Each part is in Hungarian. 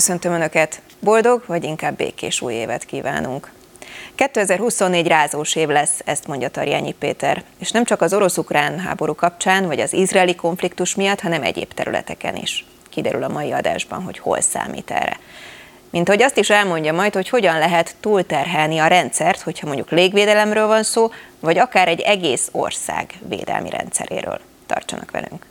köszöntöm Önöket, boldog vagy inkább békés új évet kívánunk. 2024 rázós év lesz, ezt mondja Tarjányi Péter, és nem csak az orosz-ukrán háború kapcsán, vagy az izraeli konfliktus miatt, hanem egyéb területeken is. Kiderül a mai adásban, hogy hol számít erre. Mint hogy azt is elmondja majd, hogy hogyan lehet túlterhelni a rendszert, hogyha mondjuk légvédelemről van szó, vagy akár egy egész ország védelmi rendszeréről. Tartsanak velünk!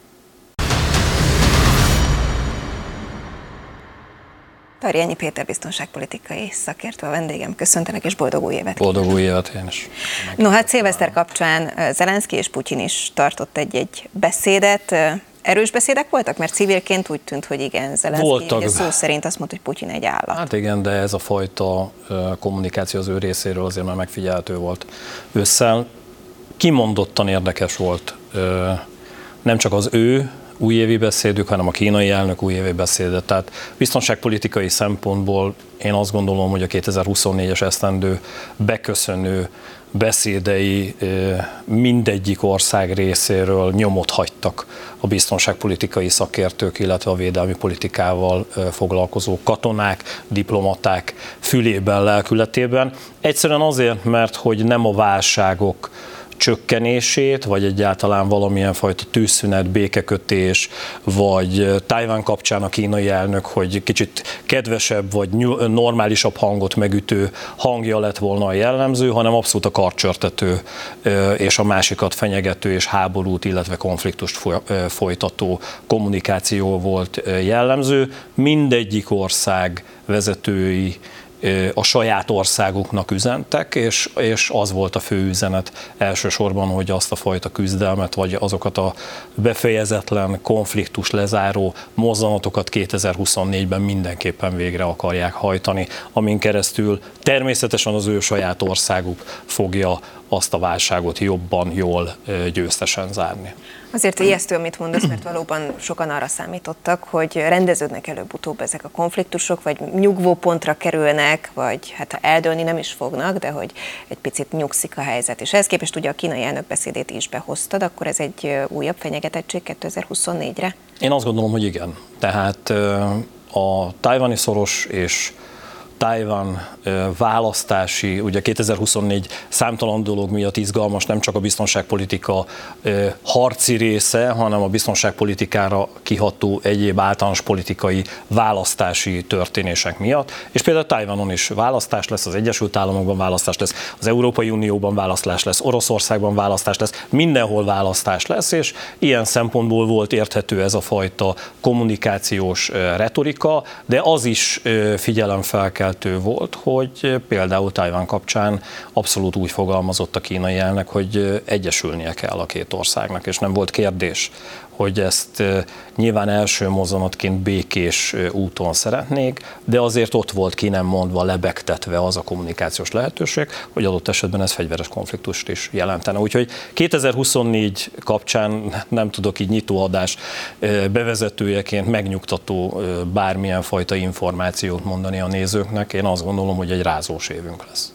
Tarjányi Péter biztonságpolitikai szakértő a vendégem. Köszöntenek, és boldog új évet! Boldog új évet én is! No, hát szilveszter kapcsán Zelenszkij és Putyin is tartott egy-egy beszédet. Erős beszédek voltak? Mert civilként úgy tűnt, hogy igen, Zelenszkij szó szerint azt mondta, hogy Putyin egy állat. Hát igen, de ez a fajta kommunikáció az ő részéről azért már megfigyelhető volt ősszel. Kimondottan érdekes volt nem csak az ő újévi beszédük, hanem a kínai elnök újévi beszéde. Tehát biztonságpolitikai szempontból én azt gondolom, hogy a 2024-es esztendő beköszönő beszédei mindegyik ország részéről nyomot hagytak a biztonságpolitikai szakértők, illetve a védelmi politikával foglalkozó katonák, diplomaták fülében, lelkületében. Egyszerűen azért, mert hogy nem a válságok csökkenését, vagy egyáltalán valamilyen fajta tűzszünet, békekötés, vagy Tajvan kapcsán a kínai elnök, hogy kicsit kedvesebb, vagy normálisabb hangot megütő hangja lett volna a jellemző, hanem abszolút a karcsörtető és a másikat fenyegető és háborút, illetve konfliktust folytató kommunikáció volt jellemző. Mindegyik ország vezetői a saját országuknak üzentek, és az volt a fő üzenet elsősorban, hogy azt a fajta küzdelmet, vagy azokat a befejezetlen, konfliktus lezáró mozzanatokat 2024-ben mindenképpen végre akarják hajtani, amin keresztül természetesen az ő saját országuk fogja azt a válságot jobban, jól, győztesen zárni. Azért ijesztő, amit mondasz, mert valóban sokan arra számítottak, hogy rendeződnek előbb-utóbb ezek a konfliktusok, vagy nyugvó pontra kerülnek, vagy hát eldőlni nem is fognak, de hogy egy picit nyugszik a helyzet. És ehhez képest ugye a kínai elnök beszédét is behoztad, akkor ez egy újabb fenyegetettség 2024-re? Én azt gondolom, hogy igen. Tehát a tajvani szoros és Tajvan választási, ugye 2024 számtalan dolog miatt izgalmas, nem csak a biztonságpolitika harci része, hanem a biztonságpolitikára kiható egyéb általános politikai választási történések miatt. És például Tajvanon is választás lesz, az Egyesült Államokban választás lesz, az Európai Unióban választás lesz, Oroszországban választás lesz, mindenhol választás lesz, és ilyen szempontból volt érthető ez a fajta kommunikációs retorika, de az is figyelemfelkeltő volt, hogy például Tajvan kapcsán abszolút úgy fogalmazott a kínai elnök, hogy egyesülnie kell a két országnak, és nem volt kérdés, hogy ezt nyilván első mozzanatként békés úton szeretnék, de azért ott volt ki nem mondva, lebegtetve az a kommunikációs lehetőség, hogy adott esetben ez fegyveres konfliktust is jelentene. Úgyhogy 2024 kapcsán nem tudok így nyitóadás bevezetőjeként megnyugtató bármilyen fajta információt mondani a nézőknek. Én azt gondolom, hogy egy rázós évünk lesz.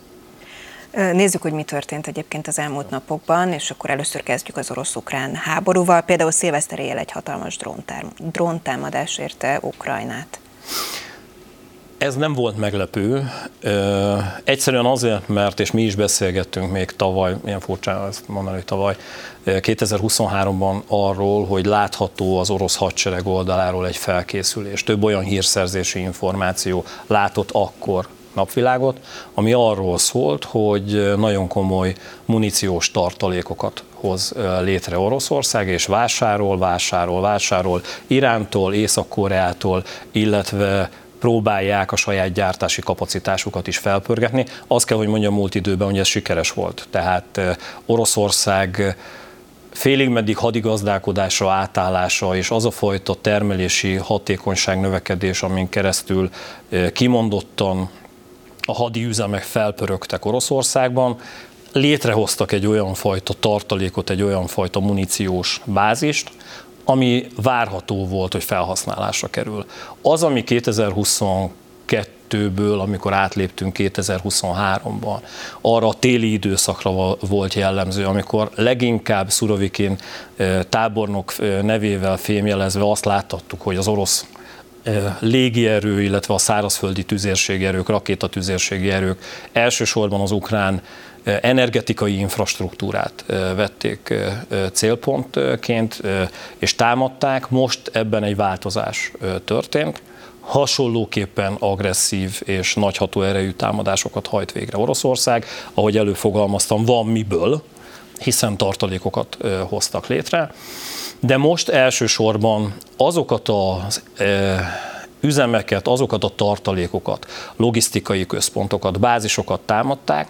Nézzük, hogy mi történt egyébként az elmúlt napokban, és akkor először kezdjük az orosz-ukrán háborúval. Például szilveszter éjjel egy hatalmas dróntámadás érte Ukrajnát. Ez nem volt meglepő. Egyszerűen azért, mert, és mi is beszélgettünk még tavaly, ilyen furcsa ezt mondani, hogy tavaly, 2023-ban arról, hogy látható az orosz hadsereg oldaláról egy felkészülés. Több olyan hírszerzési információ látott akkor napvilágot, ami arról szólt, hogy nagyon komoly muníciós tartalékokat hoz létre Oroszország, és vásárol Irántól, Észak-Koreától, illetve próbálják a saját gyártási kapacitásukat is felpörgetni. Azt kell, hogy mondjam, múlt időben, hogy ez sikeres volt. Tehát Oroszország félig meddig hadigazdálkodásra átállása és az a fajta termelési hatékonyság növekedés, amin keresztül kimondottan a hadi üzemek felpörögtek Oroszországban, létrehoztak egy olyan fajta tartalékot, egy olyan fajta muníciós bázist, ami várható volt, hogy felhasználásra kerül. Az, ami 2022-ből, amikor átléptünk 2023-ban, arra a téli időszakra volt jellemző, amikor leginkább Szurovikin tábornok nevével fémjelezve azt láttattuk, hogy az orosz légierő, illetve a szárazföldi tüzérségi erők, rakétatüzérségi erők elsősorban az ukrán energetikai infrastruktúrát vették célpontként, és támadták. Most ebben egy változás történt. Hasonlóképpen agresszív és nagyható erejű támadásokat hajt végre Oroszország. Ahogy előfogalmaztam, van miből, hiszen tartalékokat hoztak létre. De most elsősorban azokat az üzemeket, azokat a tartalékokat, logisztikai központokat, bázisokat támadták,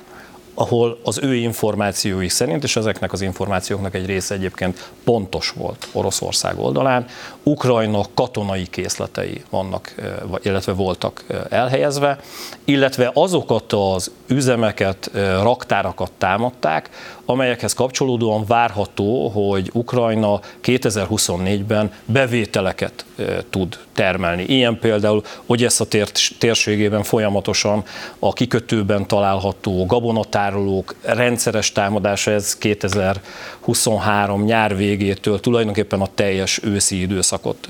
ahol az ő információik szerint, és ezeknek az információknak egy része egyébként pontos volt Oroszország oldalán, Ukrajna katonai készletei vannak, illetve voltak elhelyezve, illetve azokat az üzemeket, raktárakat támadták, amelyekhez kapcsolódóan várható, hogy Ukrajna 2024-ben bevételeket tud termelni. Ilyen például Ogyessza térségében folyamatosan a kikötőben található gabonatárolók rendszeres támadása, ez 2023 nyár végétől tulajdonképpen a teljes őszi időszakot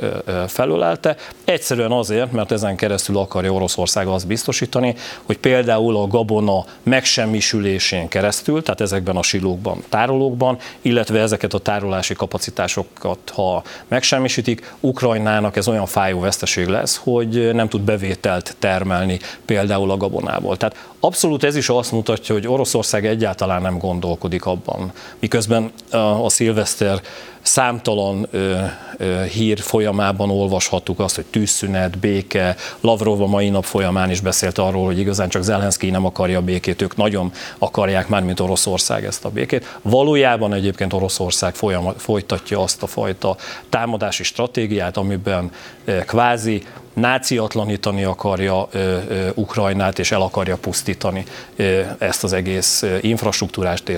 felölelte. Egyszerűen azért, mert ezen keresztül akarja Oroszország azt biztosítani, hogy például a gabona megsemmisülésén keresztül, tehát ezekben a silókban, tárolókban, illetve ezeket a tárolási kapacitásokat, ha megsemmisítik, Ukrajnának ez olyan fájó veszteség lesz, hogy nem tud bevételt termelni például a gabonából. Tehát abszolút ez is azt mutatja, hogy Oroszország egyáltalán nem gondolkodik abban, miközben a szilveszter számtalan hír folyamában olvashattuk azt, hogy tűzszünet, béke, Lavrov a mai nap folyamán is beszélt arról, hogy igazán csak Zelenszkij nem akarja a békét, ők nagyon akarják már, mint Oroszország ezt a békét. Valójában egyébként Oroszország folytatja azt a fajta támadási stratégiát, amiben kvázi náciatlanítani akarja Ukrajnát, és el akarja pusztítani ezt az egész infrastruktúrást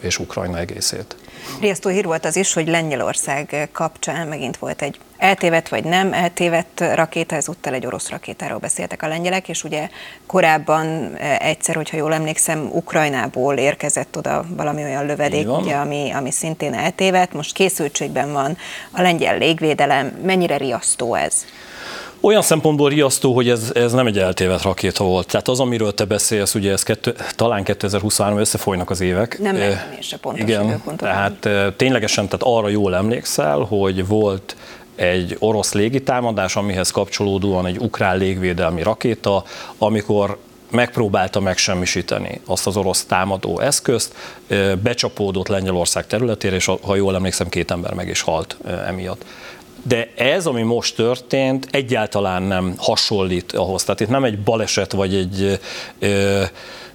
és Ukrajna egészét. Riasztó hír volt az is, hogy Lengyelország kapcsán megint volt egy eltévedt vagy nem eltévedt rakéta, ezúttal egy orosz rakétáról beszéltek a lengyelek, és ugye korábban egyszer, hogyha jól emlékszem, Ukrajnából érkezett oda valami olyan lövedék, ugye, ami szintén eltévedt, most készültségben van a lengyel légvédelem, mennyire riasztó ez? Olyan szempontból riasztó, hogy ez nem egy eltévedt rakéta volt. Tehát az, amiről te beszélsz, ugye ez talán 2023 összefolynak az évek. Nem lehet, én se pontos időpontot. Tehát ténylegesen, tehát arra jól emlékszel, hogy volt egy orosz légitámadás, amihez kapcsolódóan egy ukrán légvédelmi rakéta, amikor megpróbálta megsemmisíteni azt az orosz támadó eszközt, becsapódott Lengyelország területére, és ha jól emlékszem, 2 ember meg is halt emiatt. De ez, ami most történt, egyáltalán nem hasonlít ahhoz. Tehát itt nem egy baleset, vagy egy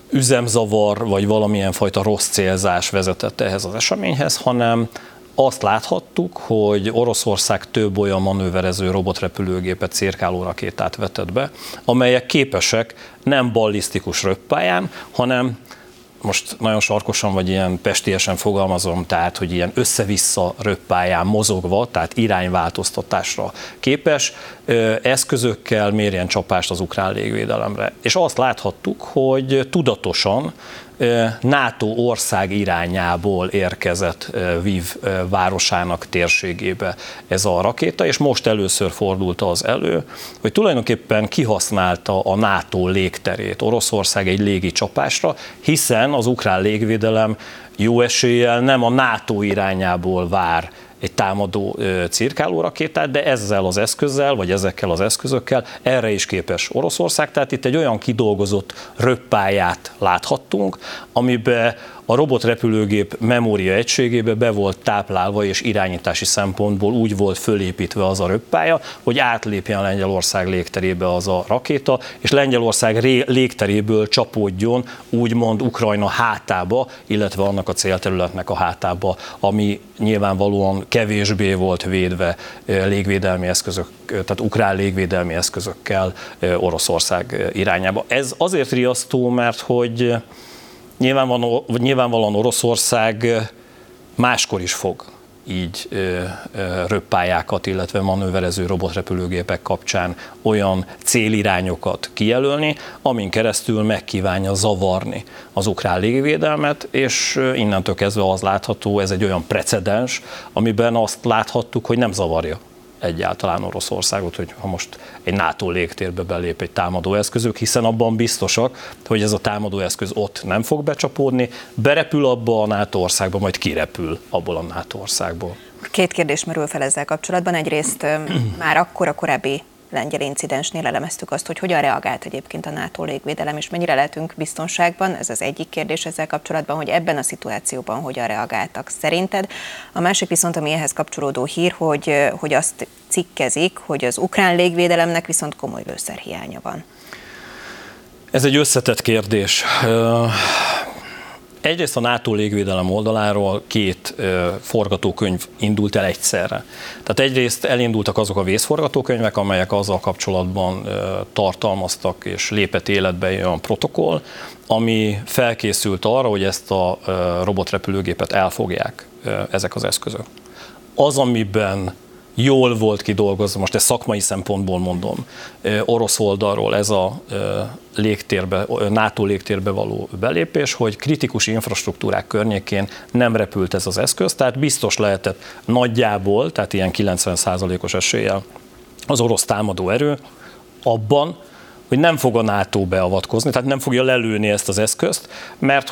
üzemzavar, vagy valamilyen fajta rossz célzás vezetett ehhez az eseményhez, hanem azt láthattuk, hogy Oroszország több olyan manőverező robotrepülőgépet, cirkáló rakétát vetett be, amelyek képesek nem ballisztikus röppályán, hanem most nagyon sarkosan vagy ilyen pestiesen fogalmazom, tehát, hogy ilyen össze-vissza röppályán mozogva, tehát irányváltoztatásra képes eszközökkel mérjen csapást az ukrán légvédelemre. És azt láthattuk, hogy tudatosan NATO ország irányából érkezett Lviv városának térségébe ez a rakéta, és most először fordult az elő, hogy tulajdonképpen kihasználta a NATO légterét Oroszország egy légi csapásra, hiszen az ukrán légvédelem jó eséllyel nem a NATO irányából vár egy támadó cirkáló rakétát, de ezzel az eszközzel, vagy ezekkel az eszközökkel erre is képes Oroszország. Tehát itt egy olyan kidolgozott röppályát láthattunk, amiben a robotrepülőgép memória egységébe be volt táplálva, és irányítási szempontból úgy volt fölépítve az a röppálya, hogy átlépjen Lengyelország légterébe az a rakéta, és Lengyelország légteréből csapódjon úgymond Ukrajna hátába, illetve annak a célterületnek a hátába, ami nyilvánvalóan kevésbé volt védve légvédelmi eszközök, tehát ukrán légvédelmi eszközökkel Oroszország irányába. Ez azért riasztó, mert hogy nyilvánvalóan Oroszország máskor is fog így röppályákat, illetve manőverező robotrepülőgépek kapcsán olyan célirányokat kijelölni, amin keresztül megkívánja zavarni az ukrán légvédelmet, és innentől kezdve az látható, ez egy olyan precedens, amiben azt láthattuk, hogy nem zavarja egyáltalán Oroszországot, hogy ha most egy NATO légtérbe belép egy támadóeszközük, hiszen abban biztosak, hogy ez a támadóeszköz ott nem fog becsapódni, berepül abba a NATO országba, majd kirepül abból a NATO országból. Két kérdés merül fel ezzel kapcsolatban. Egyrészt már akkor a korábbi lengyel incidensnél elemeztük azt, hogy hogyan reagált egyébként a NATO légvédelem, és mennyire lehetünk biztonságban. Ez az egyik kérdés ezzel kapcsolatban, hogy ebben a szituációban hogyan reagáltak szerinted. A másik viszont, ami ehhez kapcsolódó hír, hogy azt cikkezik, hogy az ukrán légvédelemnek viszont komoly lőszerhiánya van. Ez egy összetett kérdés. Egyrészt a NATO légvédelem oldaláról két forgatókönyv indult el egyszerre. Tehát egyrészt elindultak azok a vészforgatókönyvek, amelyek azzal kapcsolatban tartalmaztak és lépett életbe olyan protokoll, ami felkészült arra, hogy ezt a robotrepülőgépet elfogják ezek az eszközök. Az, amiben jól volt kidolgozva, most ezt szakmai szempontból mondom, orosz oldalról ez a légtérbe, NATO légtérbe való belépés, hogy kritikus infrastruktúrák környékén nem repült ez az eszköz, tehát biztos lehetett nagyjából, tehát ilyen 90%-os eséllyel az orosz támadó erő abban, hogy nem fog a NATO beavatkozni, tehát nem fogja lelőni ezt az eszközt, mert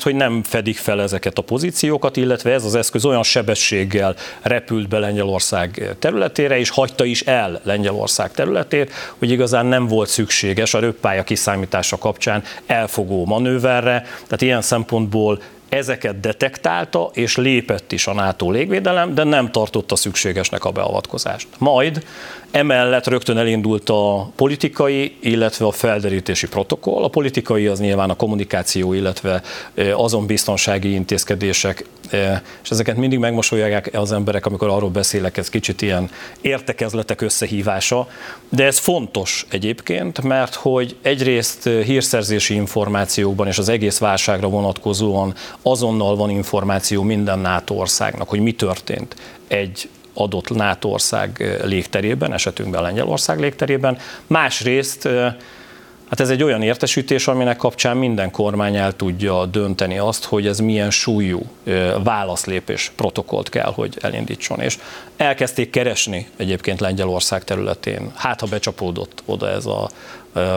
hogy nem fedik fel ezeket a pozíciókat, illetve ez az eszköz olyan sebességgel repült be Lengyelország területére, és hagyta is el Lengyelország területét, hogy igazán nem volt szükséges a röppálya kiszámítása kapcsán elfogó manőverre, tehát ilyen szempontból ezeket detektálta, és lépett is a NATO légvédelem, de nem tartotta szükségesnek a beavatkozást. Majd emellett rögtön elindult a politikai, illetve a felderítési protokoll. A politikai az nyilván a kommunikáció, illetve azon biztonsági intézkedések, és ezeket mindig megmosolják az emberek, amikor arról beszélek, ez kicsit ilyen értekezletek összehívása, de ez fontos egyébként, mert hogy egyrészt hírszerzési információkban és az egész válságra vonatkozóan azonnal van információ minden NATO országnak, hogy mi történt egy adott NATO ország légterében, esetünkben Lengyelország légterében. Másrészt, hát ez egy olyan értesítés, aminek kapcsán minden kormány el tudja dönteni azt, hogy ez milyen súlyú válaszlépés protokollt kell, hogy elindítson. És elkezdték keresni egyébként Lengyelország területén. Hát, ha becsapódott oda ez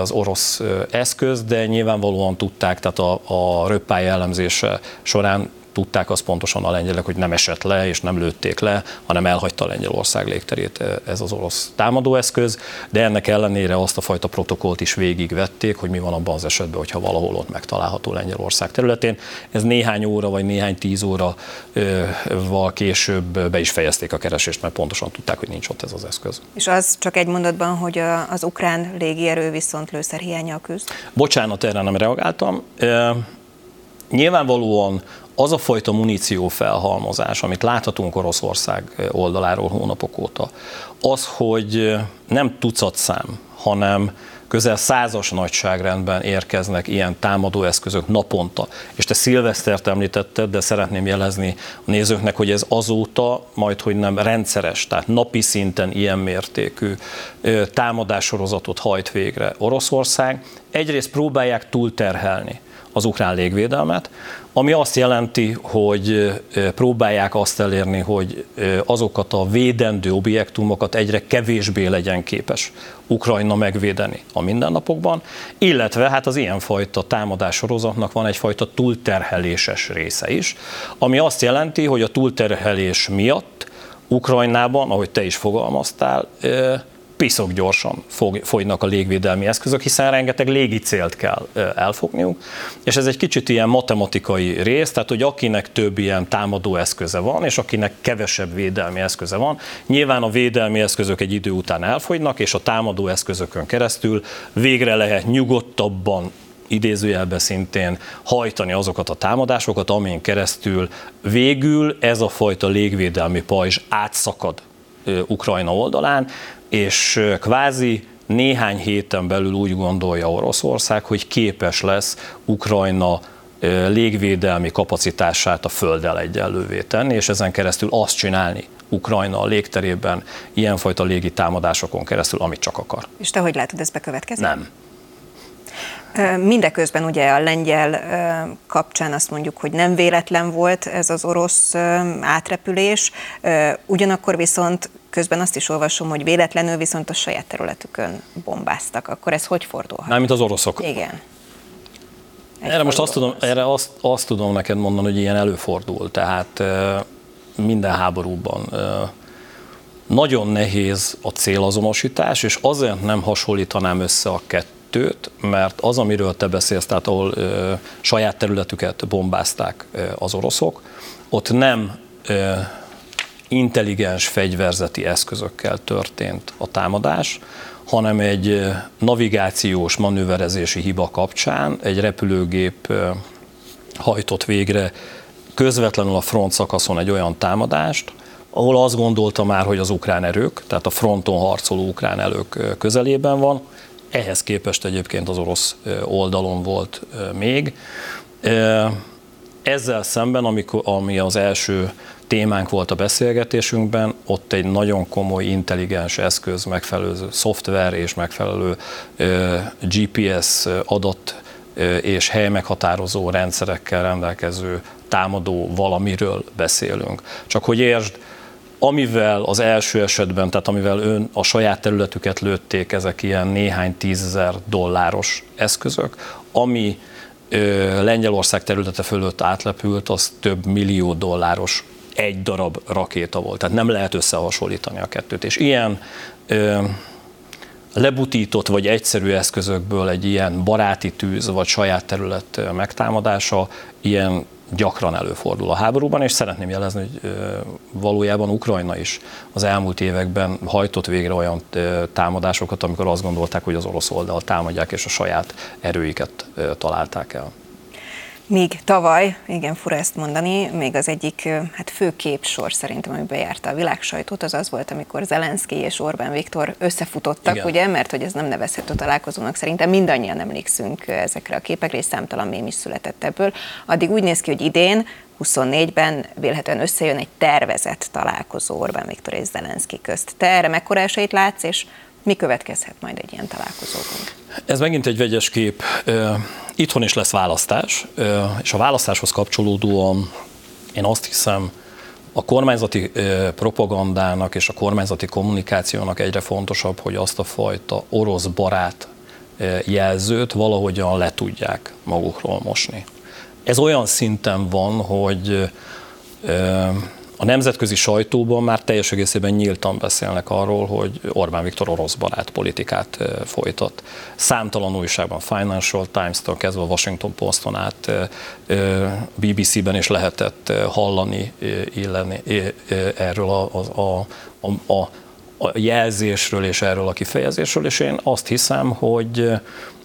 az orosz eszköz, de nyilvánvalóan tudták, tehát a röppálya elemzése során tudták azt pontosan a lengyelek, hogy nem esett le és nem lőtték le, hanem elhagyta Lengyelország légterét ez az orosz támadóeszköz, de ennek ellenére azt a fajta protokollt is végigvették, hogy mi van abban az esetben, hogyha valahol ott megtalálható Lengyelország területén. Ez néhány óra vagy néhány 10 óraval később be is fejezték a keresést, mert pontosan tudták, hogy nincs ott ez az eszköz. És az csak egy mondatban, hogy az ukrán légierő viszont lőszerhiánnyal küzd? Bocsánat, erre nem reagáltam. Nyilvánvalóan az a fajta muníció felhalmozás, amit láthatunk Oroszország oldaláról hónapok óta, az, hogy nem tucatszám, hanem közel 100-as nagyságrendben érkeznek ilyen támadóeszközök naponta. És te szilvesztert említetted, de szeretném jelezni a nézőknek, hogy ez azóta majdhogy nem rendszeres, tehát napi szinten ilyen mértékű támadássorozatot hajt végre Oroszország. Egyrészt próbálják túlterhelni az ukrán légvédelmet, ami azt jelenti, hogy próbálják azt elérni, hogy azokat a védendő objektumokat egyre kevésbé legyen képes Ukrajna megvédeni a mindennapokban, illetve hát az ilyenfajta támadássorozatnak van egyfajta túlterheléses része is, ami azt jelenti, hogy a túlterhelés miatt Ukrajnában, ahogy te is fogalmaztál, piszok gyorsan fogynak a légvédelmi eszközök, hiszen rengeteg légicélt kell elfogniuk, és ez egy kicsit ilyen matematikai rész, tehát hogy akinek több ilyen támadó eszköze van, és akinek kevesebb védelmi eszköze van, nyilván a védelmi eszközök egy idő után elfogynak, és a támadó eszközökön keresztül végre lehet nyugodtabban, idézőjelben szintén hajtani azokat a támadásokat, amin keresztül végül ez a fajta légvédelmi pajzs átszakad Ukrajna oldalán, és kvázi néhány héten belül úgy gondolja Oroszország, hogy képes lesz Ukrajna légvédelmi kapacitását a földdel egyenlővé tenni, és ezen keresztül azt csinálni Ukrajna a légterében, ilyenfajta légi támadásokon keresztül, amit csak akar. És te hogy látod, ez bekövetkezik? Nem. Mindeközben ugye a lengyel kapcsán azt mondjuk, hogy nem véletlen volt ez az orosz átrepülés, ugyanakkor viszont közben azt is olvasom, hogy véletlenül viszont a saját területükön bombáztak. Akkor ez hogy fordulhat? Mármint az oroszok. Igen. Erre most azt tudom neked mondani, hogy ilyen előfordul. Tehát minden háborúban nagyon nehéz a célazonosítás, és azért nem hasonlítanám össze a kettőt, mert az, amiről te beszélsz, tehát ahol saját területüket bombázták az oroszok, ott nem intelligens fegyverzeti eszközökkel történt a támadás, hanem egy navigációs manőverezési hiba kapcsán egy repülőgép hajtott végre közvetlenül a front szakaszon egy olyan támadást, ahol azt gondolta már, hogy az ukrán erők, tehát a fronton harcoló ukrán erők közelében van, ehhez képest egyébként az orosz oldalon volt még. Ezzel szemben, ami az első témánk volt a beszélgetésünkben, ott egy nagyon komoly intelligens eszköz, megfelelő szoftver és megfelelő GPS adat és helymeghatározó rendszerekkel rendelkező támadó valamiről beszélünk. Csak hogy értsd, amivel az első esetben, tehát amivel a saját területüket lőtték, ezek ilyen néhány tízezer dolláros eszközök, ami Lengyelország területe fölött átlepült, az több millió dolláros egy darab rakéta volt. Tehát nem lehet összehasonlítani a kettőt. És ilyen lebutított vagy egyszerű eszközökből egy ilyen baráti tűz vagy saját terület megtámadása ilyen gyakran előfordul a háborúban, és szeretném jelezni, hogy valójában Ukrajna is az elmúlt években hajtott végre olyan támadásokat, amikor azt gondolták, hogy az orosz oldal támadják, és a saját erőiket találták el. Még tavaly, igen, fura ezt mondani, még az egyik fő képsor szerintem, ami bejárta a világsajtót, az az volt, amikor Zelenszkij és Orbán Viktor összefutottak, igen. Ugye, mert hogy ez nem nevezhető találkozónak, szerintem mindannyian emlékszünk ezekre a képekre, és számtalan mém is született ebből. Addig úgy néz ki, hogy idén, 24-ben vélhetően összejön egy tervezett találkozó Orbán Viktor és Zelenszkij közt. Te erre mekkora esélyt látsz, és mi következhet majd egy ilyen találkozóban? Ez megint egy vegyes kép. Itthon is lesz választás, és a választáshoz kapcsolódóan én azt hiszem, a kormányzati propagandának és a kormányzati kommunikációnak egyre fontosabb, hogy azt a fajta orosz barát jelzőt valahogyan le tudják magukról mosni. Ez olyan szinten van, hogy a nemzetközi sajtóban már teljes egészében nyíltan beszélnek arról, hogy Orbán Viktor oroszbarát politikát folytat. Számtalan újságban, Financial Times-től kezdve a Washington Poston át BBC-ben is lehetett hallani erről a jelzésről és erről a kifejezésről, és én azt hiszem, hogy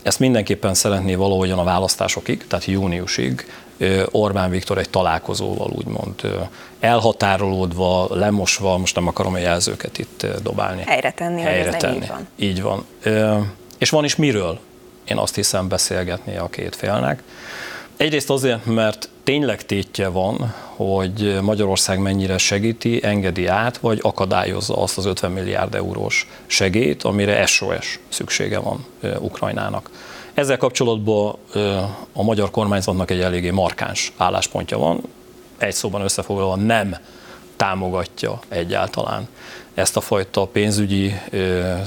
ezt mindenképpen szeretné valahogyan a választásokig, tehát júniusig, Orbán Viktor egy találkozóval úgymond elhatárolódva, lemosva, most nem akarom a jelzőket itt dobálni. Helyre tenni. Így van. És van is miről, én azt hiszem, beszélgetni a két félnek. Egyrészt azért, mert tényleg tétje van, hogy Magyarország mennyire segíti, engedi át, vagy akadályozza azt az 50 milliárd eurós segélyt, amire SOS szüksége van Ukrajnának. Ezzel kapcsolatban a magyar kormányzatnak egy eléggé markáns álláspontja van, egy szóban összefoglalva nem támogatja egyáltalán ezt a fajta pénzügyi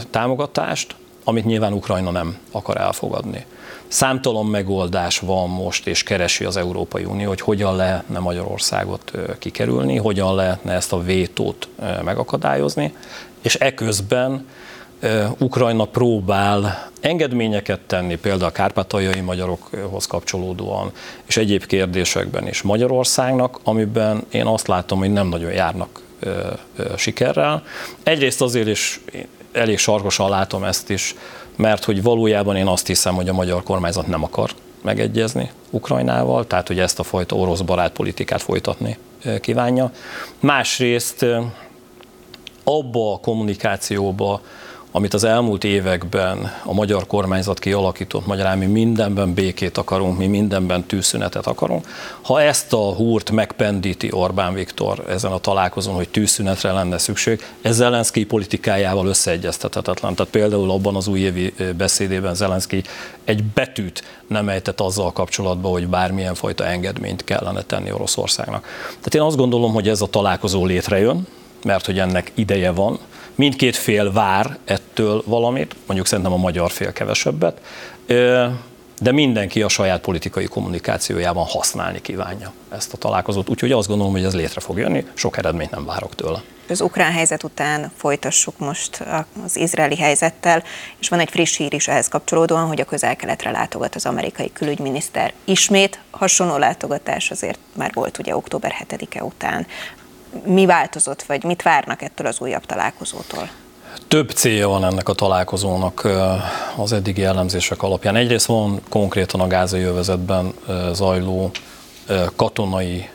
támogatást, amit nyilván Ukrajna nem akar elfogadni. Számtalan megoldás van most, és keresi az Európai Unió, hogy hogyan lehetne Magyarországot kikerülni, hogyan lehetne ezt a vétót megakadályozni, és eközben Ukrajna próbál engedményeket tenni, például a kárpátaljai magyarokhoz kapcsolódóan, és egyéb kérdésekben is Magyarországnak, amiben én azt látom, hogy nem nagyon járnak sikerrel. Egyrészt azért is elég sarkosan látom ezt is, mert hogy valójában én azt hiszem, hogy a magyar kormányzat nem akar megegyezni Ukrajnával, tehát hogy ezt a fajta orosz barát politikát folytatni kívánja. Másrészt abba a kommunikációba, amit az elmúlt években a magyar kormányzat kialakított, magyarán mi mindenben békét akarunk, mi mindenben tűzszünetet akarunk. Ha ezt a húrt megpendíti Orbán Viktor ezen a találkozón, hogy tűzszünetre lenne szükség, ez Zelenszkij politikájával összeegyeztethetetlen. Tehát például abban az újévi beszédében Zelenszkij egy betűt nem ejtett azzal kapcsolatban, hogy bármilyen fajta engedményt kellene tenni Oroszországnak. Tehát én azt gondolom, hogy ez a találkozó létrejön, mert hogy ennek ideje van, Mindkét fél vár ettől valamit, mondjuk szerintem a magyar fél kevesebbet, de mindenki a saját politikai kommunikációjában használni kívánja ezt a találkozót. Úgyhogy azt gondolom, hogy ez létre fog jönni, sok eredményt nem várok tőle. Az ukrán helyzet után folytassuk most az izraeli helyzettel, és van egy friss hír is ehhez kapcsolódóan, hogy a közel-keletre látogat az amerikai külügyminiszter ismét. Hasonló látogatás azért már volt ugye október 7-e után. Mi változott, vagy mit várnak ettől az újabb találkozótól? Több célja van ennek a találkozónak az eddigi elemzések alapján. Egyrészt van konkrétan a gázai övezetben zajló katonai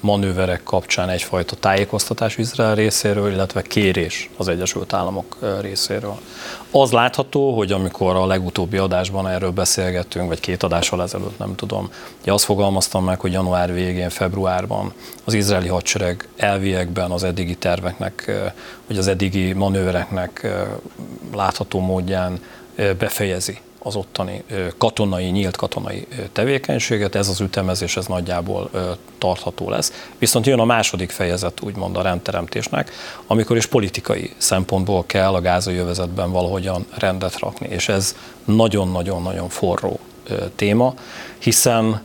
manőverek kapcsán egyfajta tájékoztatás Izrael részéről, illetve kérés az Egyesült Államok részéről. Az látható, hogy amikor a legutóbbi adásban erről beszélgettünk, vagy két adással ezelőtt, nem tudom, ugye azt fogalmaztam meg, hogy január végén, februárban az izraeli hadsereg elviekben az eddigi terveknek, vagy az eddigi manővereknek látható módján befejezi az ottani katonai, nyílt katonai tevékenységet, ez az ütemezés, ez nagyjából tartható lesz. Viszont jön a második fejezet, úgymond a rendteremtésnek, amikor is politikai szempontból kell a gázai övezetben valahogyan rendet rakni, és ez nagyon-nagyon-nagyon forró téma, hiszen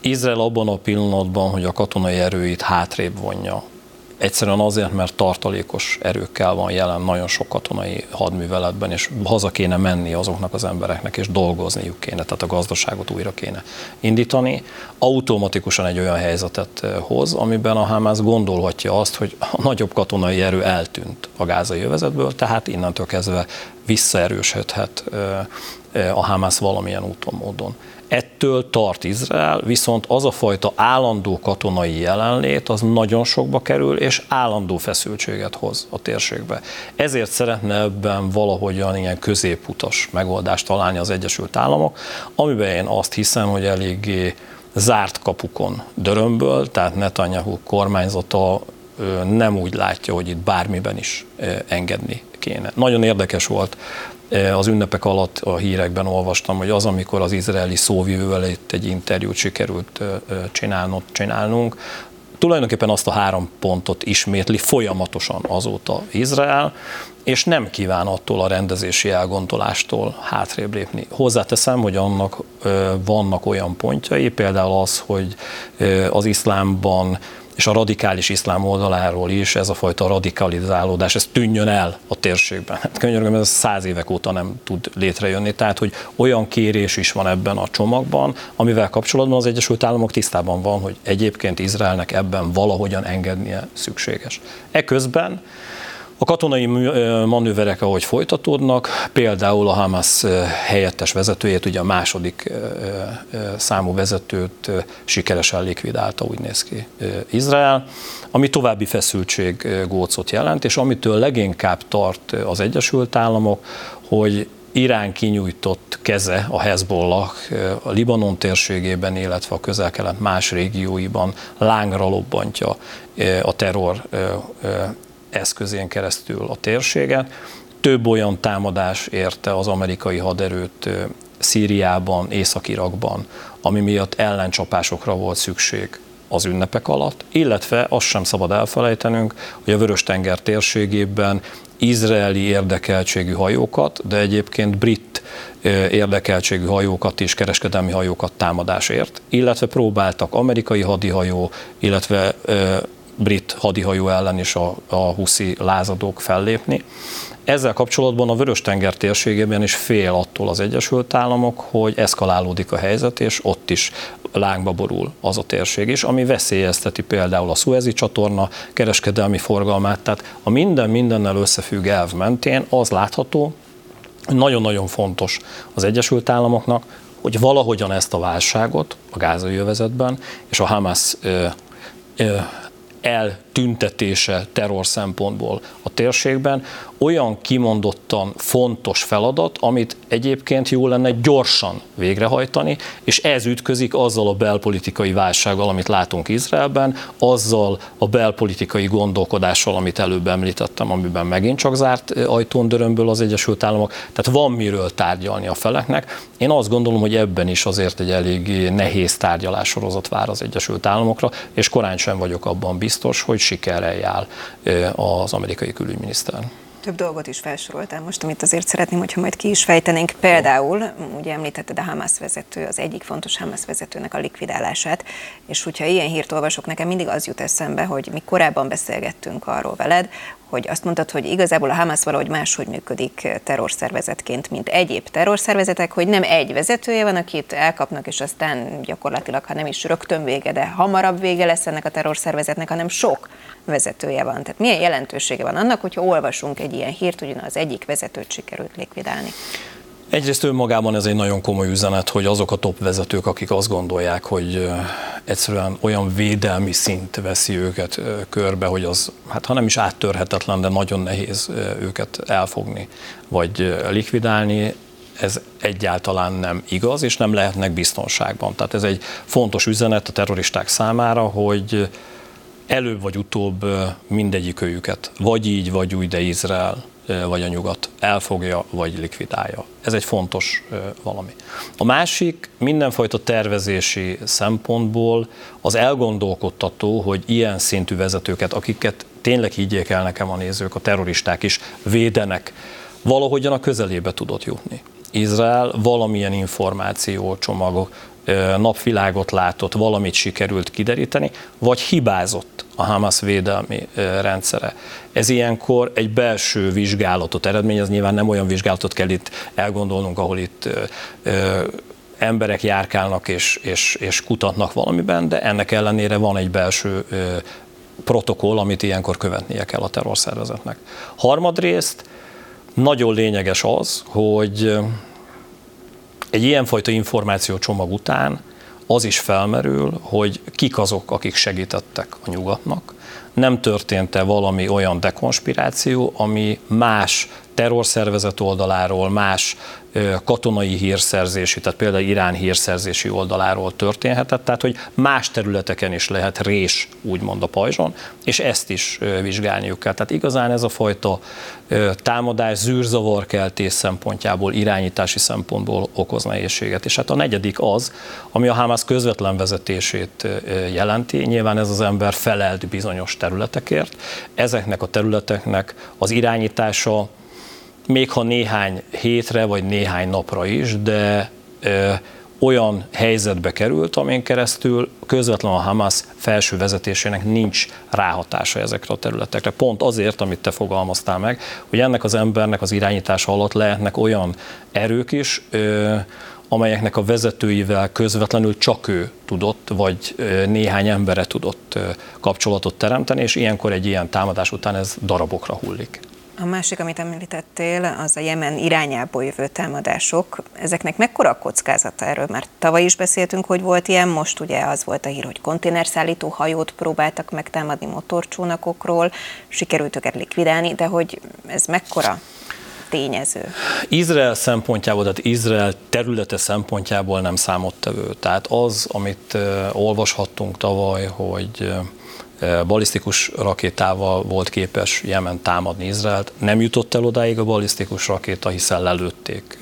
Izrael abban a pillanatban, hogy a katonai erőit hátrébb vonja, egyszerűen azért, mert tartalékos erőkkel van jelen nagyon sok katonai hadműveletben, és haza kéne menni azoknak az embereknek, és dolgozniuk kéne, tehát a gazdaságot újra kéne indítani. Automatikusan egy olyan helyzetet hoz, amiben a Hamász gondolhatja azt, hogy a nagyobb katonai erő eltűnt a gázai övezetből, tehát innentől kezdve visszaerősödhet a Hamász valamilyen úton, módon. Ettől tart Izrael, viszont az a fajta állandó katonai jelenlét az nagyon sokba kerül, és állandó feszültséget hoz a térségbe. Ezért szeretne ebben valahogyan ilyen középutas megoldást találni az Egyesült Államok, amiben én azt hiszem, hogy eléggé zárt kapukon dörömböl, tehát Netanyahu kormányzata nem úgy látja, hogy itt bármiben is engedni kéne. Nagyon érdekes volt, az ünnepek alatt a hírekben olvastam, hogy az, amikor az izraeli szóvivővel itt egy interjút sikerült csinálnunk, tulajdonképpen azt a három pontot ismétli folyamatosan azóta Izrael, és nem kíván attól a rendezési elgondolástól hátrébb lépni. Hozzáteszem, hogy annak vannak olyan pontjai, például az, hogy az iszlámban és a radikális iszlám oldaláról is ez a fajta radikalizálódás, ez tűnjön el a térségben. Hát könyörgöm, ez 100 évek óta nem tud létrejönni, tehát hogy olyan kérés is van ebben a csomagban, amivel kapcsolatban az Egyesült Államok tisztában van, hogy egyébként Izraelnek ebben valahogyan engednie szükséges. Eközben a katonai manőverek, ahogy folytatódnak, például a Hamász helyettes vezetőjét, ugye a második számú vezetőt sikeresen likvidálta, úgy néz ki Izrael, ami további feszültség gócot jelent, és amitől leginkább tart az Egyesült Államok, hogy Irán kinyújtott keze a Hezbollah a Libanon térségében, illetve a közel-kelet más régióiban lángra lobbantja a terror eszközén keresztül a térséget. Több olyan támadás érte az amerikai haderőt Szíriában, Észak-Irakban, ami miatt ellencsapásokra volt szükség az ünnepek alatt, illetve azt sem szabad elfelejtenünk, hogy a Vörös-tenger térségében izraeli érdekeltségű hajókat, de egyébként brit érdekeltségű hajókat és kereskedelmi hajókat támadásért, illetve próbáltak amerikai hadihajó, illetve brit hadihajó ellen is a huszi lázadók fellépni. Ezzel kapcsolatban a Vörös-tenger térségében is fél attól az Egyesült Államok, hogy eszkalálódik a helyzet, és ott is lángba borul az a térség is, ami veszélyezteti például a Szuézi csatorna kereskedelmi forgalmát. Tehát a minden mindennel összefügg elv mentén az látható, nagyon-nagyon fontos az Egyesült Államoknak, hogy valahogyan ezt a válságot a gázai övezetben és a Hamász eltüntetése terror szempontból a térségben olyan kimondottan fontos feladat, amit egyébként jó lenne gyorsan végrehajtani, és ez ütközik azzal a belpolitikai válsággal, amit látunk Izraelben, azzal a belpolitikai gondolkodással, amit előbb említettem, amiben megint csak zárt ajtón dörömböl az Egyesült Államok, tehát van miről tárgyalni a feleknek. Én azt gondolom, hogy ebben is azért egy elég nehéz tárgyalássorozat vár az Egyesült Államokra, és korán sem vagyok abban biztos, hogy sikerrel jár az amerikai külügyminiszter. Több dolgot is felsoroltál most, amit azért szeretném, hogyha majd ki is fejtenénk. Például, ugye említetted a Hamász vezető, az egyik fontos Hamász vezetőnek a likvidálását, és hogyha ilyen hírt olvasok, nekem mindig az jut eszembe, hogy mi korábban beszélgettünk arról veled, hogy azt mondtad, hogy igazából a Hamász valahogy máshogy működik terrorszervezetként, mint egyéb terrorszervezetek, hogy nem egy vezetője van, akit elkapnak, és aztán gyakorlatilag, ha nem is rögtön vége, de hamarabb vége lesz ennek a terrorszervezetnek, hanem sok vezetője van. Tehát milyen jelentősége van annak, hogyha olvasunk egy ilyen hírt, hogy az egyik vezetőt sikerült likvidálni? Egyrészt önmagában ez egy nagyon komoly üzenet, hogy azok a top vezetők, akik azt gondolják, hogy egyszerűen olyan védelmi szint veszi őket körbe, hogy az, hát ha nem is áttörhetetlen, de nagyon nehéz őket elfogni vagy likvidálni, ez egyáltalán nem igaz, és nem lehetnek biztonságban. Tehát ez egy fontos üzenet a terroristák számára, hogy előbb vagy utóbb mindegyikőjüket, vagy így, vagy úgy, de Izrael vagy a nyugat elfogja, vagy likvidálja. Ez egy fontos valami. A másik, mindenfajta tervezési szempontból az elgondolkodtató, hogy ilyen szintű vezetőket, akiket tényleg higgyék el nekem a nézők, a terroristák is védenek, valahogyan a közelébe tudott jutni. Izrael valamilyen információcsomagok, napvilágot látott, valamit sikerült kideríteni, vagy hibázott a Hamász védelmi rendszere. Ez ilyenkor egy belső vizsgálatot eredményez, nyilván nem olyan vizsgálatot kell itt elgondolnunk, ahol itt emberek járkálnak és kutatnak valamiben, de ennek ellenére van egy belső protokoll, amit ilyenkor követnie kell a terrorszervezetnek. Harmadrészt nagyon lényeges az, hogy egy ilyenfajta információcsomag után az is felmerül, hogy kik azok, akik segítettek a nyugatnak. Nem történt-e valami olyan dekonspiráció, ami más terrorszervezet oldaláról, más katonai hírszerzési, tehát például Irán hírszerzési oldaláról történhetett, tehát hogy más területeken is lehet rés, úgymond a pajzson, és ezt is vizsgálniuk kell. Tehát igazán ez a fajta támadás zűrzavarkeltés szempontjából, irányítási szempontból okozna nehézséget. És hát a negyedik az, ami a Hamász közvetlen vezetését jelenti, nyilván ez az ember felelt bizonyos területekért, ezeknek a területeknek az irányítása, még ha néhány hétre vagy néhány napra is, de olyan helyzetbe került, amin keresztül közvetlenül a Hamász felső vezetésének nincs ráhatása ezekre a területekre. Pont azért, amit te fogalmaztál meg, hogy ennek az embernek az irányítása alatt lehetnek olyan erők is, amelyeknek a vezetőivel közvetlenül csak ő tudott, vagy néhány embere tudott kapcsolatot teremteni, és ilyenkor egy ilyen támadás után ez darabokra hullik. A másik, amit említettél, az a Jemen irányából jövő támadások. Ezeknek mekkora a kockázata? Erről már tavaly is beszéltünk, hogy volt ilyen. Most ugye az volt a hír, hogy konténerszállító hajót próbáltak megtámadni motorcsónakokról, sikerült őket likvidálni, de hogy ez mekkora tényező? Izrael szempontjából, tehát Izrael területe szempontjából nem számottevő. Tehát az, amit olvashattunk tavaly, hogy balisztikus rakétával volt képes Jemen támadni Izraelt. Nem jutott el odáig a balisztikus rakéta, hiszen lelőtték.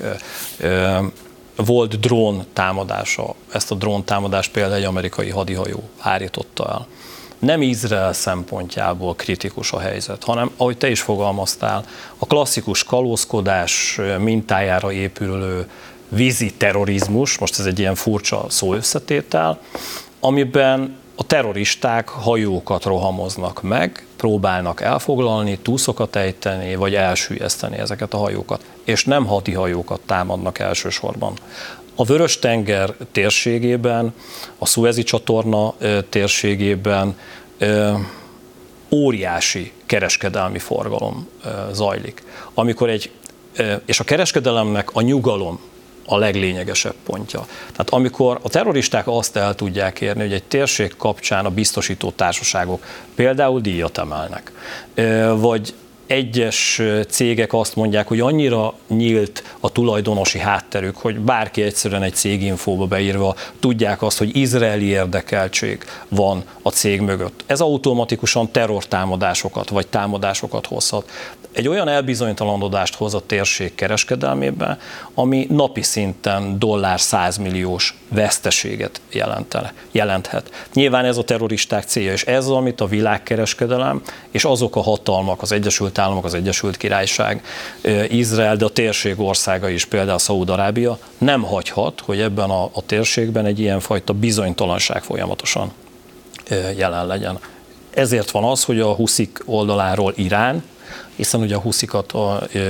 Volt drón támadása. Ezt a drón támadást például egy amerikai hadihajó hárította el. Nem Izrael szempontjából kritikus a helyzet, hanem, ahogy te is fogalmaztál, a klasszikus kalózkodás mintájára épülő vízi terrorizmus, most ez egy ilyen furcsa szó összetétel, amiben a terroristák hajókat rohamoznak meg, próbálnak elfoglalni, túszokat ejteni, vagy elsüllyeszteni ezeket a hajókat. És nem hadihajókat támadnak elsősorban. A Vörös-tenger térségében, a Szuézi csatorna térségében óriási kereskedelmi forgalom zajlik. Amikor és a kereskedelemnek a nyugalom a leglényegesebb pontja. Tehát amikor a terroristák azt el tudják érni, hogy egy térség kapcsán a biztosító társaságok például díjat emelnek, vagy egyes cégek azt mondják, hogy annyira nyílt a tulajdonosi hátterük, hogy bárki egyszerűen egy céginfóba beírva tudják azt, hogy izraeli érdekeltség van a cég mögött. Ez automatikusan terrortámadásokat vagy támadásokat hozhat. Egy olyan elbizonytalanodást hoz a térség kereskedelmében, ami napi szinten $100 milliós veszteséget jelenthet. Nyilván ez a terroristák célja, és ez, amit a világkereskedelem és azok a hatalmak, az Egyesült Államok, az Egyesült Királyság, Izrael, de a térség országa is, például Szaúd-Arábia nem hagyhat, hogy ebben a térségben egy ilyenfajta bizonytalanság folyamatosan jelen legyen. Ezért van az, hogy a huszik oldaláról Irán, hiszen ugye a huszikat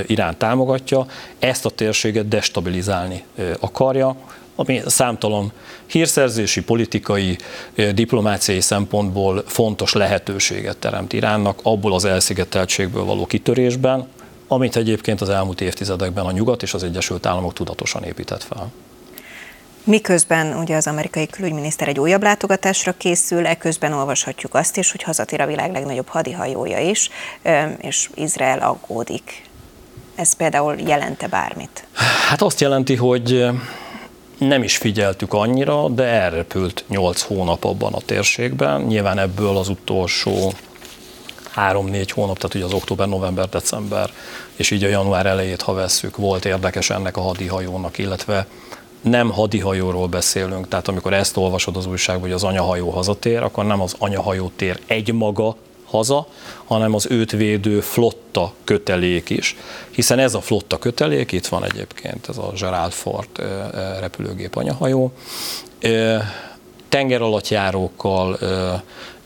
Irán támogatja, ezt a térséget destabilizálni akarja, ami számtalan hírszerzési, politikai, diplomáciai szempontból fontos lehetőséget teremt Iránnak abból az elszigeteltségből való kitörésben, amit egyébként az elmúlt évtizedekben a Nyugat és az Egyesült Államok tudatosan épített fel. Miközben ugye az amerikai külügyminiszter egy újabb látogatásra készül, eközben olvashatjuk azt is, hogy hazatér a világ legnagyobb hadihajója is, és Izrael aggódik. Ez például jelent-e bármit? Hát azt jelenti, hogy nem is figyeltük annyira, de elrepült 8 hónap abban a térségben. Nyilván ebből az utolsó 3-4 hónap, tehát ugye az október, november, december, és így a január elejét, ha vesszük, volt érdekes ennek a hadihajónak, illetve nem hadihajóról beszélünk, tehát amikor ezt olvasod az újságban, hogy az anyahajó hazatér, akkor nem az anyahajó tér egymaga haza, hanem az őt védő flotta kötelék is, hiszen ez a flotta kötelék, itt van egyébként ez a Gerald Ford repülőgép anyahajó, tengeralattjárókkal,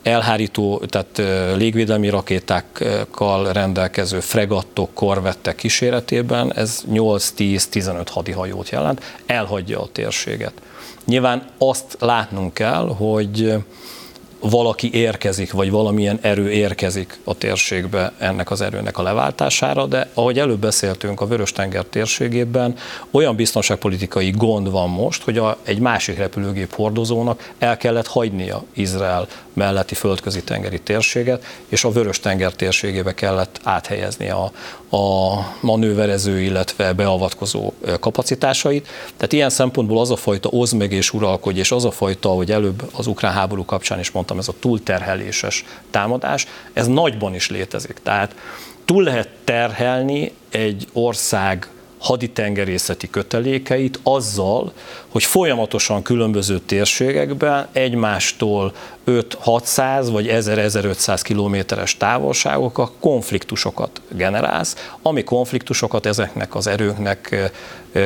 elhárító, tehát légvédelmi rakétákkal rendelkező fregattok, korvettek kíséretében, ez 8-10-15 hadihajót jelent, elhagyja a térséget. Nyilván azt látnunk kell, hogy valaki érkezik, vagy valamilyen erő érkezik a térségbe ennek az erőnek a leváltására, de ahogy előbb beszéltünk, a Vörös-tenger térségében olyan biztonságpolitikai gond van most, hogy egy másik repülőgép hordozónak el kellett hagynia Izrael melletti földközi-tengeri térséget, és a Vörös-tenger térségébe kellett áthelyeznie a manőverező, illetve beavatkozó kapacitásait. Tehát ilyen szempontból az a fajta oszd meg és uralkodj, és az a fajta, ahogy előbb az ukrán háború kapcsán is mondtam, ez a túlterheléses támadás, ez nagyban is létezik. Tehát túl lehet terhelni egy ország haditengerészeti kötelékeit azzal, hogy folyamatosan különböző térségekben egymástól 5-600 vagy 1000-1500 kilométeres távolságokkal konfliktusokat generálsz, ami konfliktusokat ezeknek az erőknek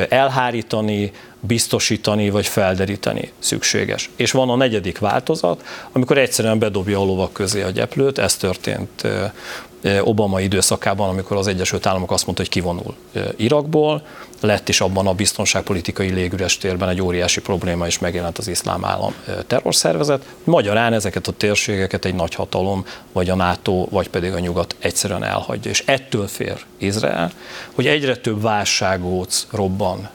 elhárítani, biztosítani vagy felderíteni szükséges. És van a negyedik változat, amikor egyszerűen bedobja a lovak közé a gyeplőt, ez történt Obama időszakában, amikor az Egyesült Államok azt mondta, hogy kivonul Irakból, lett is abban a biztonságpolitikai légüres térben egy óriási probléma, és megjelent az Iszlám Állam terrorszervezet. Magyarán ezeket a térségeket egy nagyhatalom, vagy a NATO, vagy pedig a Nyugat egyszerűen elhagyja. És ettől fér Izrael, hogy egyre több válsággóc robban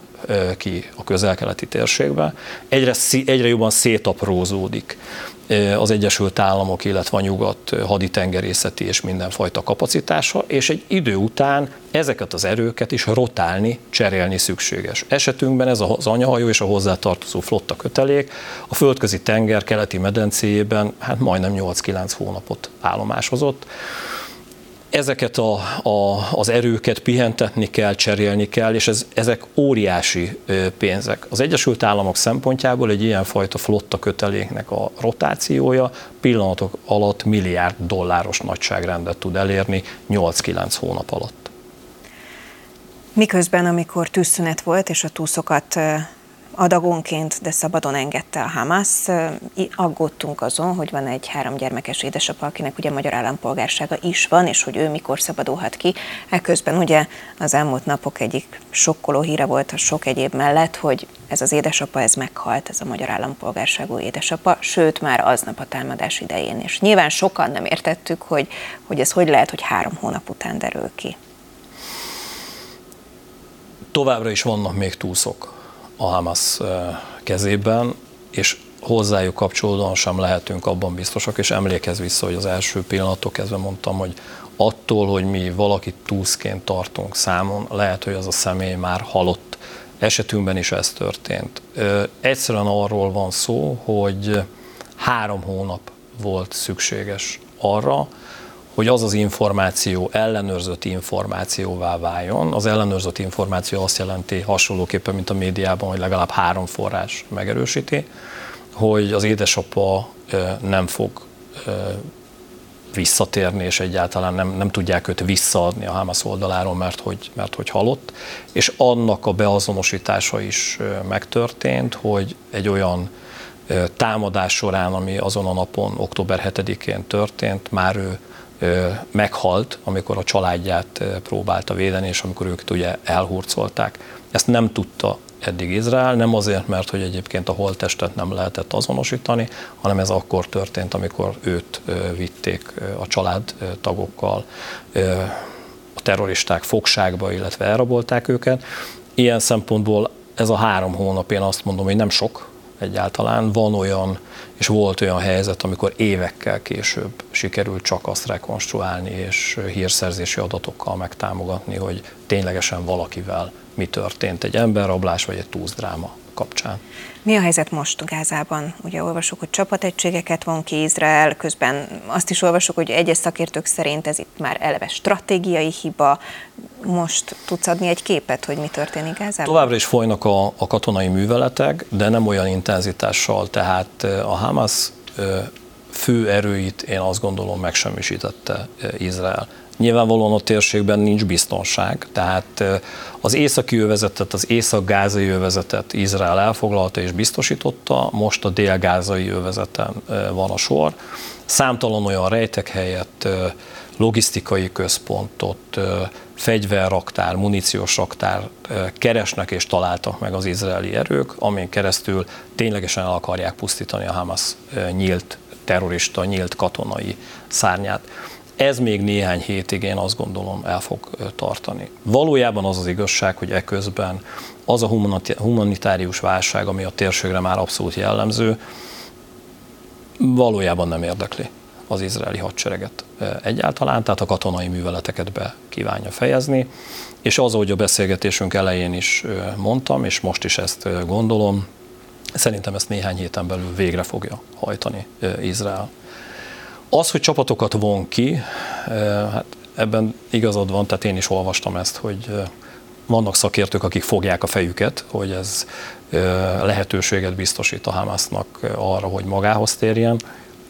ki a közel-keleti térségbe, egyre jobban szétaprózódik az Egyesült Államok, illetve a Nyugat haditengerészeti és mindenfajta kapacitása, és egy idő után ezeket az erőket is rotálni, cserélni szükséges. Esetünkben ez az anyahajó és a hozzátartozó flotta kötelék a Földközi-tenger keleti medencéjében hát majdnem 8-9 hónapot állomásozott. Ezeket az erőket pihentetni kell, cserélni kell, és ezek óriási pénzek. Az Egyesült Államok szempontjából egy ilyenfajta flotta köteléknek a rotációja pillanatok alatt $1 billió nagyságrendet tud elérni 8-9 hónap alatt. Miközben, amikor tűzszünet volt, és a túszokat adagonként, de szabadon engedte a Hamász. Aggódtunk azon, hogy van egy 3 gyermekes édesapa, akinek ugye magyar állampolgársága is van, és hogy ő mikor szabadulhat ki. Ekközben ugye az elmúlt napok egyik sokkoló híre volt a sok egyéb mellett, hogy ez az édesapa, ez meghalt, ez a magyar állampolgárságú édesapa, sőt már aznap a támadás idején is. Nyilván sokan nem értettük, hogy ez hogy lehet, hogy 3 hónap után derül ki. Továbbra is vannak még túszok a Hamász kezében, és hozzájuk kapcsolódóan sem lehetünk abban biztosak, és emlékezz vissza, hogy az első pillanattól kezdve mondtam, hogy attól, hogy mi valakit túszként tartunk számon, lehet, hogy az a személy már halott. Esetünkben is ez történt. Egyszerűen arról van szó, hogy 3 hónap volt szükséges arra, hogy az az információ ellenőrzött információvá váljon. Az ellenőrzött információ azt jelenti hasonlóképpen, mint a médiában, hogy legalább 3 forrás megerősíti, hogy az édesapa nem fog visszatérni, és egyáltalán nem tudják őt visszaadni a Hamász oldaláról, mert hogy halott. És annak a beazonosítása is megtörtént, hogy egy olyan támadás során, ami azon a napon, október 7-én történt, már ő meghalt, amikor a családját próbálta védeni, és amikor őket ugye elhurcolták. Ezt nem tudta eddig Izrael, nem azért, mert hogy egyébként a holttestet nem lehetett azonosítani, hanem ez akkor történt, amikor őt vitték a családtagokkal, a terroristák fogságba, illetve elrabolták őket. Ilyen szempontból ez a 3 hónap, én azt mondom, hogy nem sok egyáltalán. Van olyan, és volt olyan helyzet, amikor évekkel később sikerült csak azt rekonstruálni, és hírszerzési adatokkal megtámogatni, hogy ténylegesen valakivel mi történt, egy emberrablás vagy egy túlzdráma kapcsán. Mi a helyzet most Gázában? Ugye olvasok, hogy csapategységeket von ki Izrael, közben azt is olvasok, hogy egyes szakértők szerint ez itt már eleve stratégiai hiba. Most tudsz adni egy képet, hogy mi történik Gázában? Továbbra is folynak a katonai műveletek, de nem olyan intenzitással, tehát a Hamász fő erőit én azt gondolom megsemmisítette Izrael. Nyilvánvalóan a térségben nincs biztonság, tehát az északi övezetet, az észak-gázai övezetet Izrael elfoglalta és biztosította, most a dél-gázai övezeten van a sor. Számtalan olyan rejtekhelyet, logisztikai központot, fegyverraktár, muníciós raktár keresnek és találtak meg az izraeli erők, amin keresztül ténylegesen el akarják pusztítani a Hamász nyílt terrorista, nyílt katonai szárnyát. Ez még néhány hétig, én azt gondolom, el fog tartani. Valójában az az igazság, hogy eközben az a humanitárius válság, ami a térségre már abszolút jellemző, valójában nem érdekli az izraeli hadsereget egyáltalán, tehát a katonai műveleteket be kívánja fejezni, és az, ahogy a beszélgetésünk elején is mondtam, és most is ezt gondolom, szerintem ezt néhány héten belül végre fogja hajtani Izrael. Az, hogy csapatokat von ki, hát ebben igazad van, tehát én is olvastam ezt, hogy vannak szakértők, akik fogják a fejüket, hogy ez lehetőséget biztosít a Hamásznak arra, hogy magához térjen.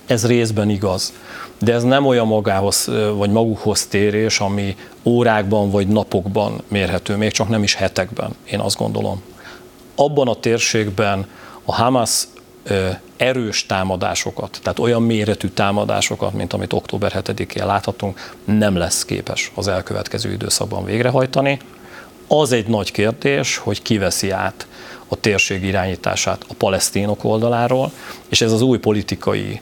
Ez részben igaz, de ez nem olyan magához vagy magukhoz térés, ami órákban vagy napokban mérhető, még csak nem is hetekben, én azt gondolom. Abban a térségben a Hamász erős támadásokat, tehát olyan méretű támadásokat, mint amit október 7-én láthatunk, nem lesz képes az elkövetkező időszakban végrehajtani. Az egy nagy kérdés, hogy kiveszi át a térség irányítását a palesztinok oldaláról, és ez az új politikai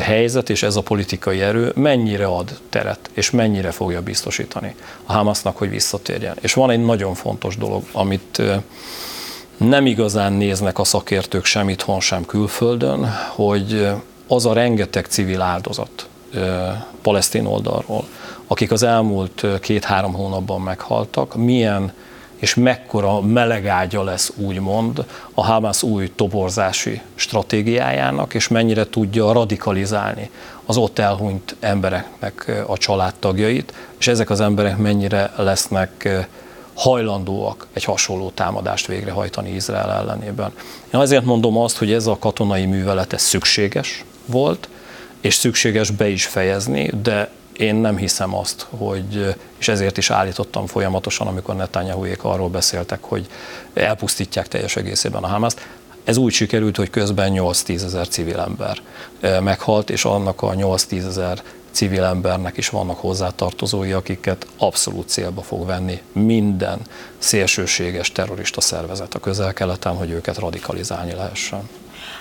helyzet és ez a politikai erő mennyire ad teret, és mennyire fogja biztosítani a Hamásznak, hogy visszatérjen. És van egy nagyon fontos dolog, amit nem igazán néznek a szakértők sem itthon, sem külföldön, hogy az a rengeteg civil áldozat palesztin oldalról, akik az elmúlt 2-3 hónapban meghaltak, milyen és mekkora melegágya lesz úgymond a Hamász új toborzási stratégiájának, és mennyire tudja radikalizálni az ott elhunyt embereknek a családtagjait, és ezek az emberek mennyire lesznek hajlandóak egy hasonló támadást végrehajtani Izrael ellenében. Én azért mondom azt, hogy ez a katonai művelet szükséges volt, és szükséges be is fejezni, de én nem hiszem azt, hogy, és ezért is állítottam folyamatosan, amikor Netanyahuék arról beszéltek, hogy elpusztítják teljes egészében a Hamászt. Ez úgy sikerült, hogy közben 8-10 ezer civil ember meghalt, és annak a 8-10 ezer civil embernek is vannak hozzátartozói, akiket abszolút célba fog venni minden szélsőséges terrorista szervezet a Közel-Keleten, hogy őket radikalizálni lehessen.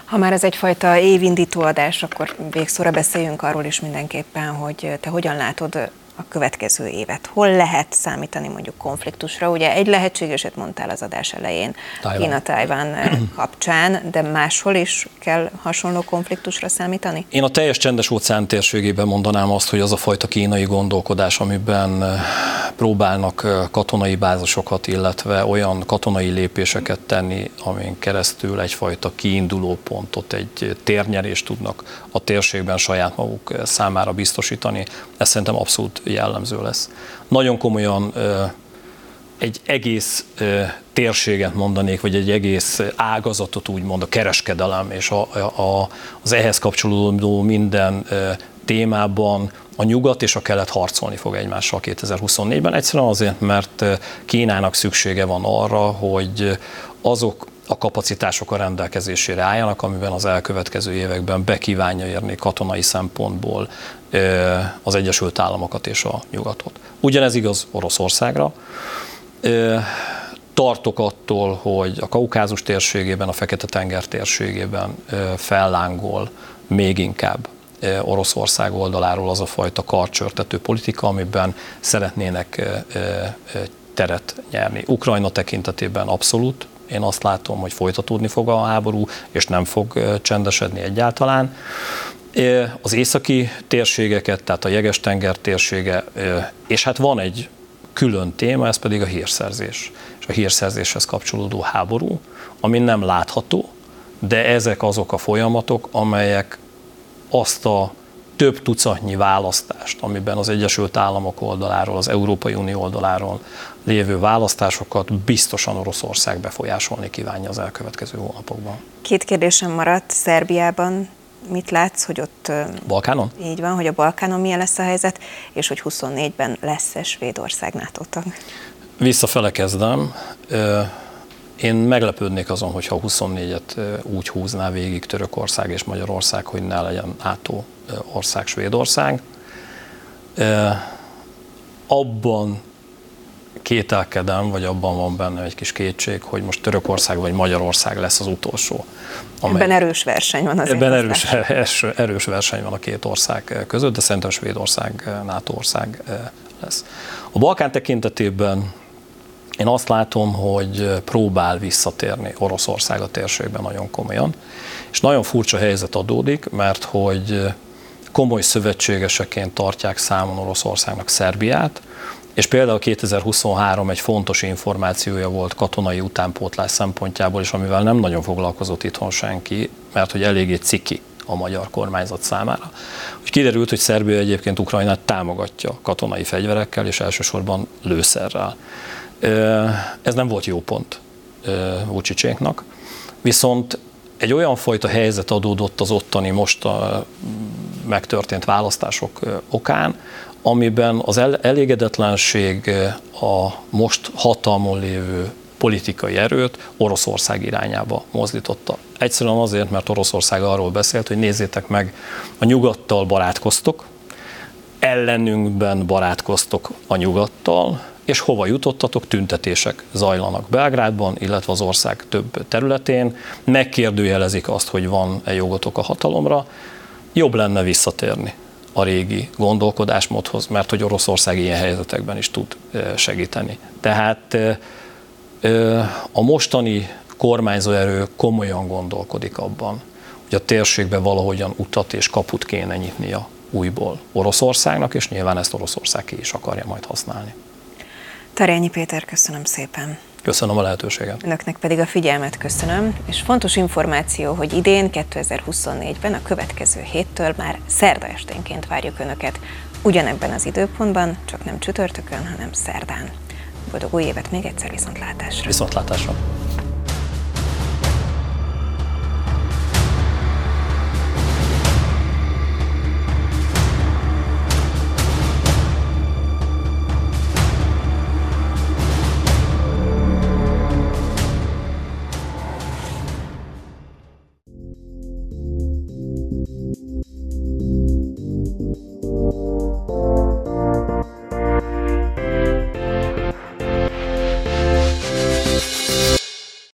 Ha már ez egyfajta évindító adás, akkor végszóra beszéljünk arról is mindenképpen, hogy te hogyan látod a következő évet. Hol lehet számítani mondjuk konfliktusra? Ugye egy lehetségeset mondtál az adás elején Kína-Tajvan kapcsán, de máshol is kell hasonló konfliktusra számítani? Én a teljes csendes-óceán térségében mondanám azt, hogy az a fajta kínai gondolkodás, amiben próbálnak katonai bázisokat, illetve olyan katonai lépéseket tenni, amin keresztül egyfajta kiinduló pontot, egy térnyerést tudnak a térségben saját maguk számára biztosítani. Ez szerintem abszolút jellemző lesz. Nagyon komolyan egy egész térséget mondanék, vagy egy egész ágazatot úgymond, a kereskedelem és az ehhez kapcsolódó minden témában a nyugat és a kelet harcolni fog egymással 2024-ben. Egyszerűen azért, mert Kínának szüksége van arra, hogy azok a kapacitások a rendelkezésére álljanak, amiben az elkövetkező években bekívánja érni katonai szempontból az Egyesült Államokat és a nyugatot. Ugyanez igaz Oroszországra. Tartok attól, hogy a Kaukázus térségében, a Fekete-tenger térségében fellángol még inkább Oroszország oldaláról az a fajta karcsörtető politika, amiben szeretnének teret nyerni. Ukrajna tekintetében abszolút. Én azt látom, hogy folytatódni fog a háború, és nem fog csendesedni egyáltalán. Az északi térségeket, tehát a Jeges-tenger térsége, és hát van egy külön téma, ez pedig a hírszerzés. És a hírszerzéshez kapcsolódó háború, ami nem látható, de ezek azok a folyamatok, amelyek azt a több tucatnyi választást, amiben az Egyesült Államok oldaláról, az Európai Unió oldaláról lévő választásokat biztosan Oroszország befolyásolni kívánja az elkövetkező hónapokban. Két kérdésem maradt. Szerbiában mit látsz, hogy ott... Balkánon? Így van, hogy a Balkánon milyen lesz a helyzet, és hogy 24-ben lesz-e Svédország NATO tag? Visszafele kezdem. Én meglepődnék azon, hogyha 24-et úgy húzná végig Törökország és Magyarország, hogy ne legyen NATO ország Svédország. Abban kételkedem, vagy abban van benne egy kis kétség, hogy most Törökország vagy Magyarország lesz az utolsó. Ebben erős verseny van azért. Ebben erős verseny van a két ország között, de szerintem Svédország NATO ország lesz. A Balkán tekintetében én azt látom, hogy próbál visszatérni Oroszország a térségben nagyon komolyan, és nagyon furcsa helyzet adódik, mert hogy komoly szövetségeseként tartják számon Oroszországnak Szerbiát, és például 2023 egy fontos információja volt katonai utánpótlás szempontjából, és amivel nem nagyon foglalkozott itthon senki, mert hogy eléggé ciki a magyar kormányzat számára. Úgy kiderült, hogy Szerbia egyébként Ukrajnát támogatja katonai fegyverekkel, és elsősorban lőszerrel. Ez nem volt jó pont Vucicséknak, viszont egy olyan fajta helyzet adódott az ottani most megtörtént választások okán, amiben az elégedetlenség a most hatalmon lévő politikai erőt Oroszország irányába mozdította. Egyszerűen azért, mert Oroszország arról beszélt, hogy nézzétek meg, a nyugattal barátkoztok, ellenünkben barátkoztok a nyugattal, és hova jutottatok, tüntetések zajlanak Belgrádban, illetve az ország több területén, megkérdőjelezik azt, hogy van-e jogotok a hatalomra, jobb lenne visszatérni a régi gondolkodásmódhoz, mert hogy Oroszország ilyen helyzetekben is tud segíteni. Tehát a mostani kormányzó erő komolyan gondolkodik abban, hogy a térségbe valahogyan utat és kaput kéne nyitnia újból Oroszországnak, és nyilván ezt Oroszország ki is akarja majd használni. Tarjányi Péter, köszönöm szépen. Köszönöm a lehetőséget. Önöknek pedig a figyelmet köszönöm, és fontos információ, hogy idén, 2024-ben, a következő héttől már szerda esténként várjuk Önöket. Ugyanebben az időpontban, csak nem csütörtökön, hanem szerdán. Boldog új évet még egyszer, viszontlátásra. Viszontlátásra.